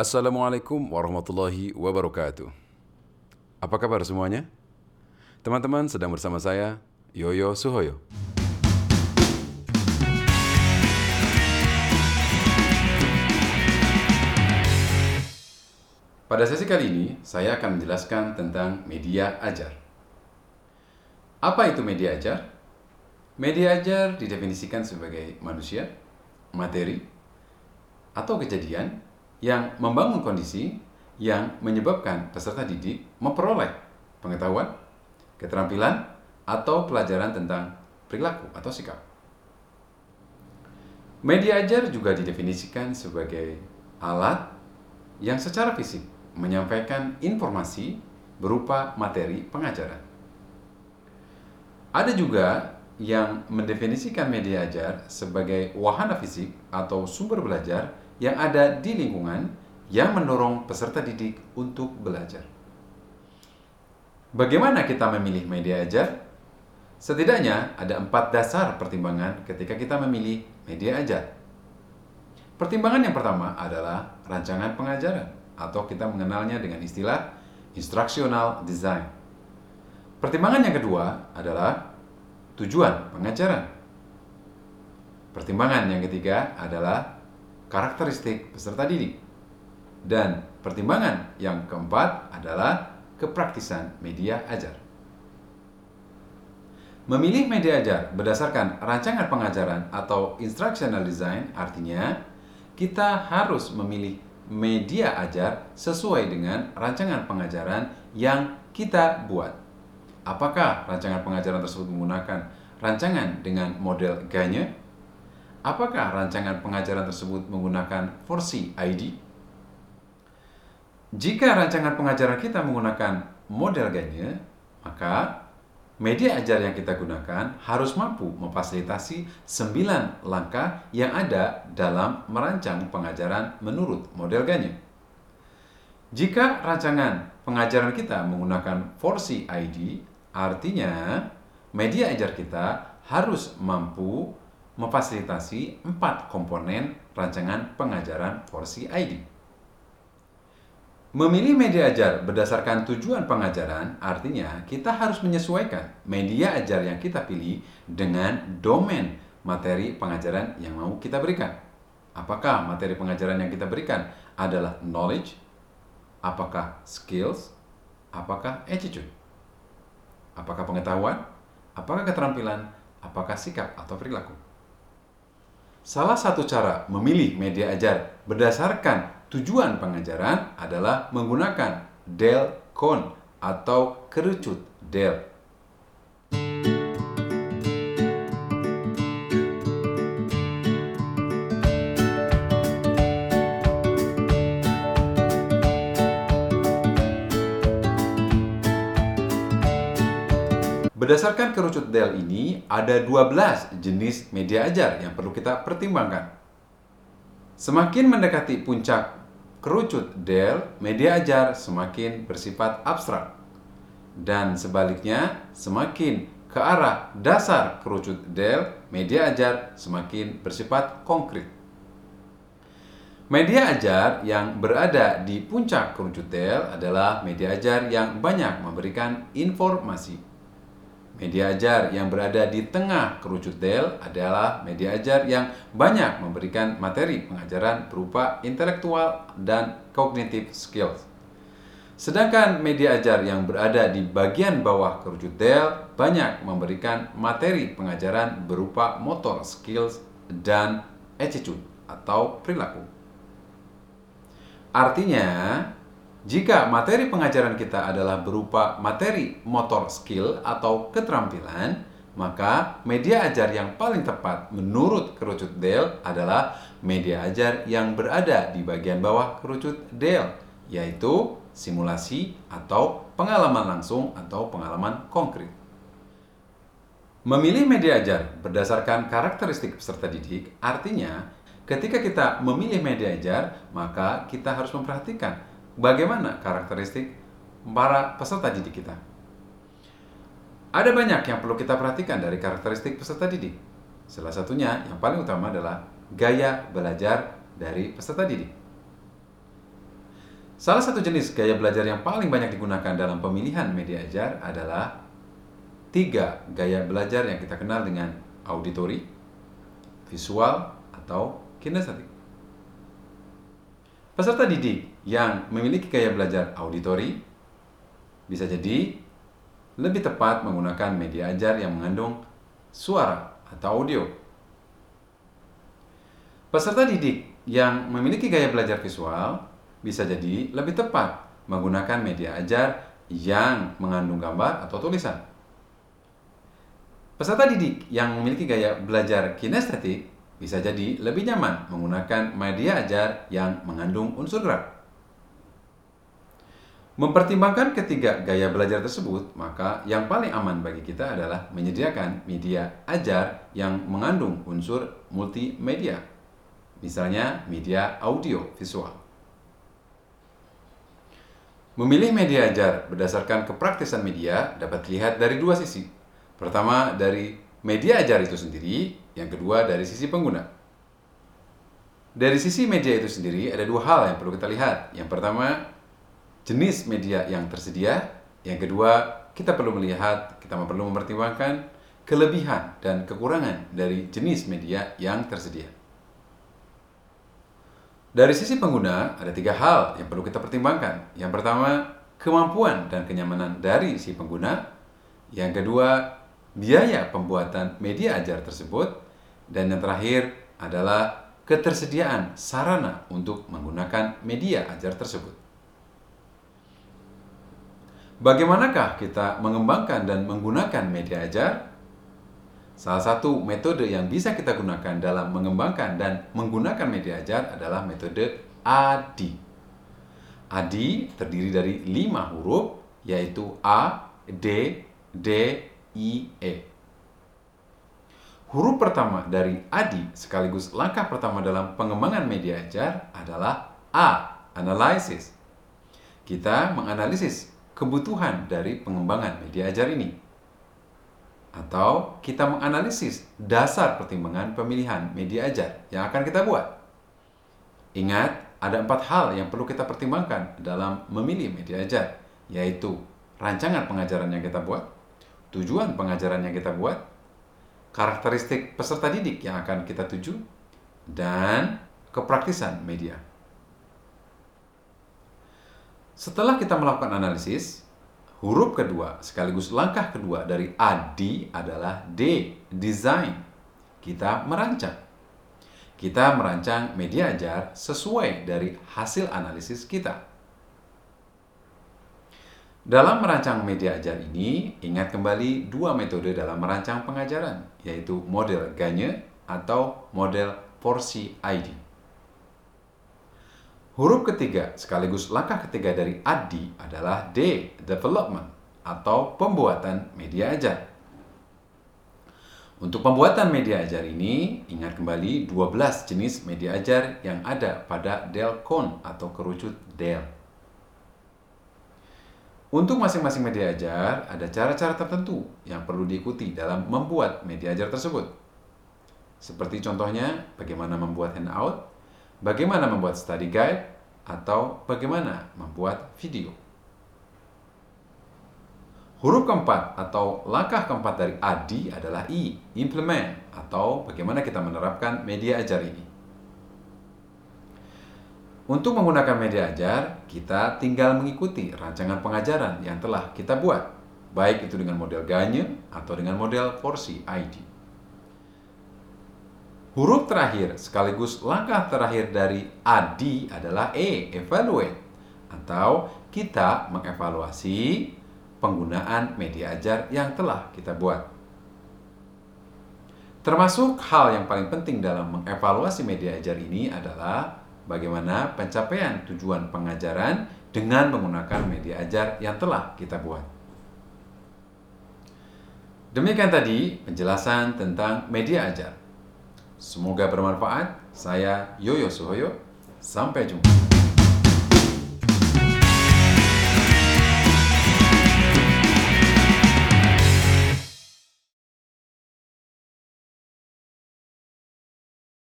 Assalamualaikum warahmatullahi wabarakatuh. Apa kabar semuanya? Teman-teman sedang bersama saya, Yoyo Suhoyo. Pada sesi kali ini, saya akan menjelaskan tentang media ajar. Apa itu media ajar? Media ajar didefinisikan sebagai manusia, materi, atau kejadian yang membangun kondisi yang menyebabkan peserta didik memperoleh pengetahuan, keterampilan, atau pelajaran tentang perilaku atau sikap. Media ajar juga didefinisikan sebagai alat yang secara fisik menyampaikan informasi berupa materi pengajaran. Ada juga yang mendefinisikan media ajar sebagai wahana fisik atau sumber belajar yang ada di lingkungan yang mendorong peserta didik untuk belajar. Bagaimana kita memilih media ajar? Setidaknya ada 4 dasar pertimbangan ketika kita memilih media ajar. Pertimbangan yang pertama adalah rancangan pengajaran, atau kita mengenalnya dengan istilah instructional design. Pertimbangan yang kedua adalah tujuan pengajaran. Pertimbangan yang ketiga adalah karakteristik peserta didik. Dan pertimbangan yang keempat adalah kepraktisan media ajar. Memilih media ajar berdasarkan rancangan pengajaran atau instructional design artinya kita harus memilih media ajar sesuai dengan rancangan pengajaran yang kita buat. Apakah rancangan pengajaran tersebut menggunakan rancangan dengan model Gagne? Apakah rancangan pengajaran tersebut menggunakan 4C ID? Jika rancangan pengajaran kita menggunakan model Gagne, maka media ajar yang kita gunakan harus mampu memfasilitasi 9 langkah yang ada dalam merancang pengajaran menurut model Gagne. Jika rancangan pengajaran kita menggunakan 4C ID, artinya media ajar kita harus mampu memfasilitasi 4 komponen rancangan pengajaran 4C ID. Memilih media ajar berdasarkan tujuan pengajaran artinya kita harus menyesuaikan media ajar yang kita pilih dengan domain materi pengajaran yang mau kita berikan. Apakah materi pengajaran yang kita berikan adalah knowledge? Apakah skills? Apakah attitude? Apakah pengetahuan? Apakah keterampilan? Apakah sikap atau perilaku? Salah satu cara memilih media ajar berdasarkan tujuan pengajaran adalah menggunakan Delcon atau kerucut Dale. Berdasarkan kerucut Dale ini, ada 12 jenis media ajar yang perlu kita pertimbangkan. Semakin mendekati puncak kerucut Dale, media ajar semakin bersifat abstrak. Dan sebaliknya, semakin ke arah dasar kerucut Dale, media ajar semakin bersifat konkret. Media ajar yang berada di puncak kerucut Dale adalah media ajar yang banyak memberikan informasi. Media ajar yang berada di tengah kerucut Dale adalah media ajar yang banyak memberikan materi pengajaran berupa intelektual dan cognitive skills. Sedangkan media ajar yang berada di bagian bawah kerucut Dale banyak memberikan materi pengajaran berupa motor skills dan attitude atau perilaku. Artinya, jika materi pengajaran kita adalah berupa materi motor skill atau keterampilan, maka media ajar yang paling tepat menurut kerucut Dale adalah media ajar yang berada di bagian bawah kerucut Dale, yaitu simulasi atau pengalaman langsung atau pengalaman konkret. Memilih media ajar berdasarkan karakteristik peserta didik artinya ketika kita memilih media ajar, maka kita harus memperhatikan bagaimana karakteristik para peserta didik kita. Ada banyak yang perlu kita perhatikan dari karakteristik peserta didik. Salah satunya yang paling utama adalah gaya belajar dari peserta didik. Salah satu jenis gaya belajar yang paling banyak digunakan dalam pemilihan media ajar adalah 3 gaya belajar yang kita kenal dengan auditori, visual, atau kinestetik. Peserta didik yang memiliki gaya belajar auditori bisa jadi lebih tepat menggunakan media ajar yang mengandung suara atau audio. Peserta didik yang memiliki gaya belajar visual bisa jadi lebih tepat menggunakan media ajar yang mengandung gambar atau tulisan. Peserta didik yang memiliki gaya belajar kinestetik bisa jadi lebih nyaman menggunakan media ajar yang mengandung unsur gerak. Mempertimbangkan ketiga gaya belajar tersebut, maka yang paling aman bagi kita adalah menyediakan media ajar yang mengandung unsur multimedia, misalnya media audio visual. Memilih media ajar berdasarkan kepraktisan media dapat dilihat dari 2 sisi. Pertama, dari media ajar itu sendiri, yang kedua dari sisi pengguna. Dari sisi media itu sendiri ada 2 hal yang perlu kita lihat. Yang pertama, jenis media yang tersedia. Yang kedua, kita perlu mempertimbangkan kelebihan dan kekurangan dari jenis media yang tersedia. Dari sisi pengguna, ada 3 hal yang perlu kita pertimbangkan. Yang pertama, kemampuan dan kenyamanan dari si pengguna. Yang kedua, biaya pembuatan media ajar tersebut. Dan yang terakhir adalah ketersediaan sarana untuk menggunakan media ajar tersebut. Bagaimanakah kita mengembangkan dan menggunakan media ajar? Salah satu metode yang bisa kita gunakan dalam mengembangkan dan menggunakan media ajar adalah metode ADDIE. ADDIE terdiri dari 5 huruf, yaitu A, D, D, I, E. Huruf pertama dari ADDIE sekaligus langkah pertama dalam pengembangan media ajar adalah A, analisis. Kita menganalisis kebutuhan dari pengembangan media ajar ini, atau kita menganalisis dasar pertimbangan pemilihan media ajar yang akan kita buat. Ingat, ada 4 hal yang perlu kita pertimbangkan dalam memilih media ajar, yaitu rancangan pengajaran yang kita buat, tujuan pengajaran yang kita buat, karakteristik peserta didik yang akan kita tuju, dan kepraktisan media. Setelah kita melakukan analisis, huruf kedua sekaligus langkah kedua dari ADDIE adalah D, design. Kita merancang. Kita merancang media ajar sesuai dari hasil analisis kita. Dalam merancang media ajar ini, ingat kembali 2 metode dalam merancang pengajaran, yaitu model Gagne atau model 4C ID. Huruf ketiga sekaligus langkah ketiga dari ADDIE adalah D, development atau pembuatan media ajar. Untuk pembuatan media ajar ini, ingat kembali 12 jenis media ajar yang ada pada Delcon atau kerucut Dale. Untuk masing-masing media ajar, ada cara-cara tertentu yang perlu diikuti dalam membuat media ajar tersebut. Seperti contohnya, bagaimana membuat handout, bagaimana membuat study guide, atau bagaimana membuat video. Huruf keempat atau langkah keempat dari ADDIE adalah I, implement, atau bagaimana kita menerapkan media ajar ini. Untuk menggunakan media ajar, kita tinggal mengikuti rancangan pengajaran yang telah kita buat, baik itu dengan model Gagne atau dengan model 4C ID. Huruf terakhir sekaligus langkah terakhir dari ADDIE adalah E, evaluate, atau kita mengevaluasi penggunaan media ajar yang telah kita buat. Termasuk hal yang paling penting dalam mengevaluasi media ajar ini adalah bagaimana pencapaian tujuan pengajaran dengan menggunakan media ajar yang telah kita buat. Demikian tadi penjelasan tentang media ajar. Semoga bermanfaat. Saya Yoyo Suhoyo. Sampai jumpa.